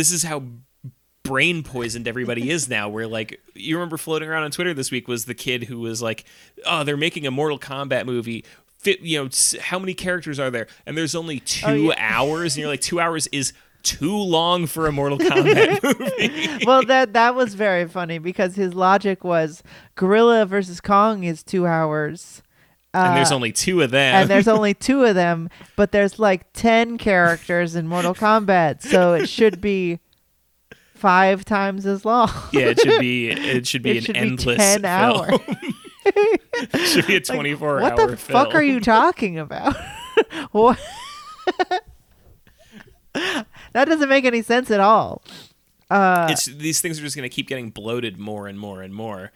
this is how brain poisoned everybody is now. Where, like, you remember floating around on Twitter this week was the kid who was like, oh, they're making a Mortal Kombat movie. You know, how many characters are there? And there's only two hours. And you're like, 2 hours is too long for a Mortal Kombat movie. Well, that was very funny because his logic was Gorilla versus Kong is 2 hours. And there's only two of them. But there's like 10 characters in Mortal Kombat. So it should be 5 times as long. Yeah, it should be an endless 10 hour. It should be a 24-hour film. What the fuck are you talking about? What? That doesn't make any sense at all. These things are just going to keep getting bloated more and more and more.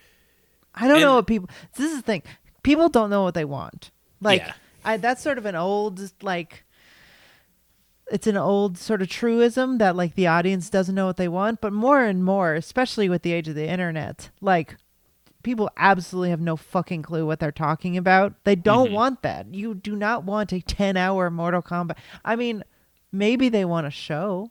I don't know what people... This is the thing. People don't know what they want. Like, yeah. That's sort of an old, like... It's an old sort of truism that, like, the audience doesn't know what they want. But more and more, especially with the age of the internet, like... People absolutely have no fucking clue what they're talking about. They don't want that. You do not want a 10-hour Mortal Kombat. I mean, maybe they want a show.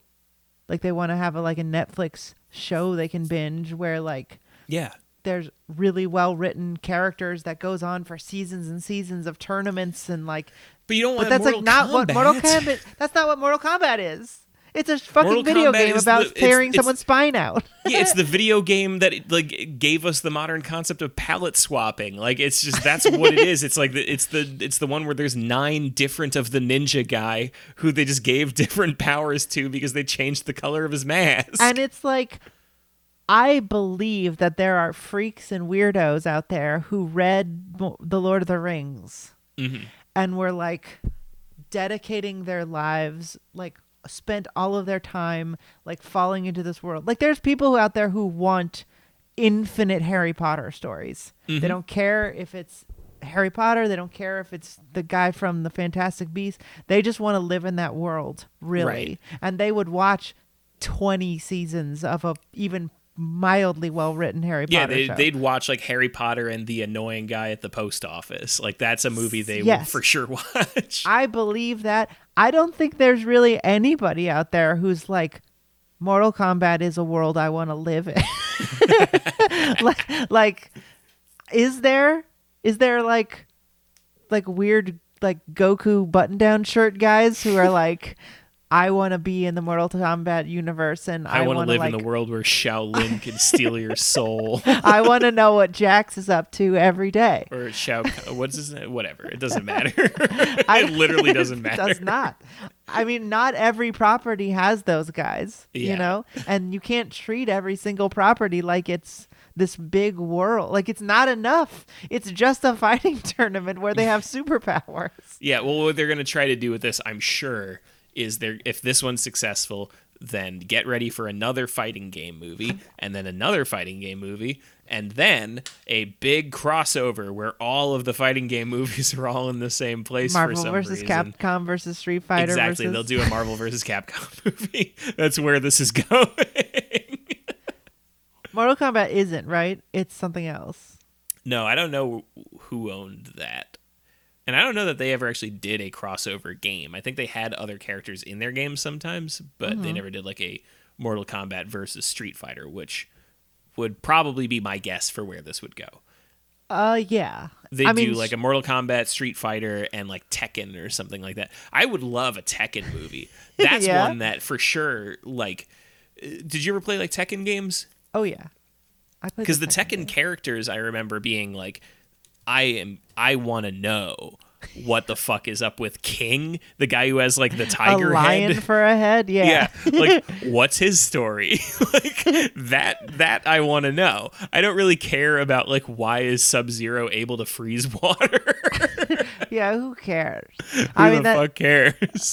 Like, they want to have a Netflix show they can binge where, like, yeah, there's really well-written characters that goes on for seasons and seasons of tournaments and, like... But you don't want that's not what Mortal Kombat is. It's a fucking video game about tearing someone's spine out. Yeah, it's the video game that like gave us the modern concept of palette swapping. Like, it's just that's what it is. It's like it's the one where there's 9 different of the ninja guy who they just gave different powers to because they changed the color of his mask. And it's like, I believe that there are freaks and weirdos out there who read The Lord of the Rings and were like dedicating their lives like. Spent all of their time like falling into this world. Like, there's people out there who want infinite Harry Potter stories. They don't care if it's Harry Potter. They don't care if it's the guy from the Fantastic Beasts. They just want to live in that world, really. Right. And they would watch 20 seasons of a even mildly well-written Harry Potter show. They'd watch like Harry Potter and the annoying guy at the post office. Like, that's a movie they would for sure watch. I believe that. I don't think there's really anybody out there who's like, Mortal Kombat is a world I want to live in. like, is there like weird like Goku button-down shirt guys who are like, I want to be in the Mortal Kombat universe, and I want to live in the world where Shaolin can steal your soul. I want to know what Jax is up to every day. Or what's his name? Whatever. It doesn't matter. It literally doesn't matter. It does not. I mean, not every property has those guys, you know? And you can't treat every single property like it's this big world. Like, it's not enough. It's just a fighting tournament where they have superpowers. Yeah, well, what they're going to try to do with this, I'm sure... is there, if this one's successful, then get ready for another fighting game movie, and then another fighting game movie, and then a big crossover where all of the fighting game movies are all in the same place. Marvel for some versus reason. Capcom versus Street Fighter. Exactly, they'll do a Marvel versus Capcom movie. That's where this is going. Mortal Kombat isn't, right? It's something else. No, I don't know who owned that. And I don't know that they ever actually did a crossover game. I think they had other characters in their games sometimes, but they never did like a Mortal Kombat versus Street Fighter, which would probably be my guess for where this would go. Yeah. I mean, like a Mortal Kombat, Street Fighter, and like Tekken or something like that. I would love a Tekken movie. That's one that for sure, like, did you ever play like Tekken games? Oh, yeah. Because the Tekken characters, I remember being like, I want to know what the fuck is up with King, the guy who has like the tiger a lion head for a head, yeah. Like, what's his story? Like, that I want to know. I don't really care about like why is Sub-Zero able to freeze water. Yeah, who cares? Who the fuck cares?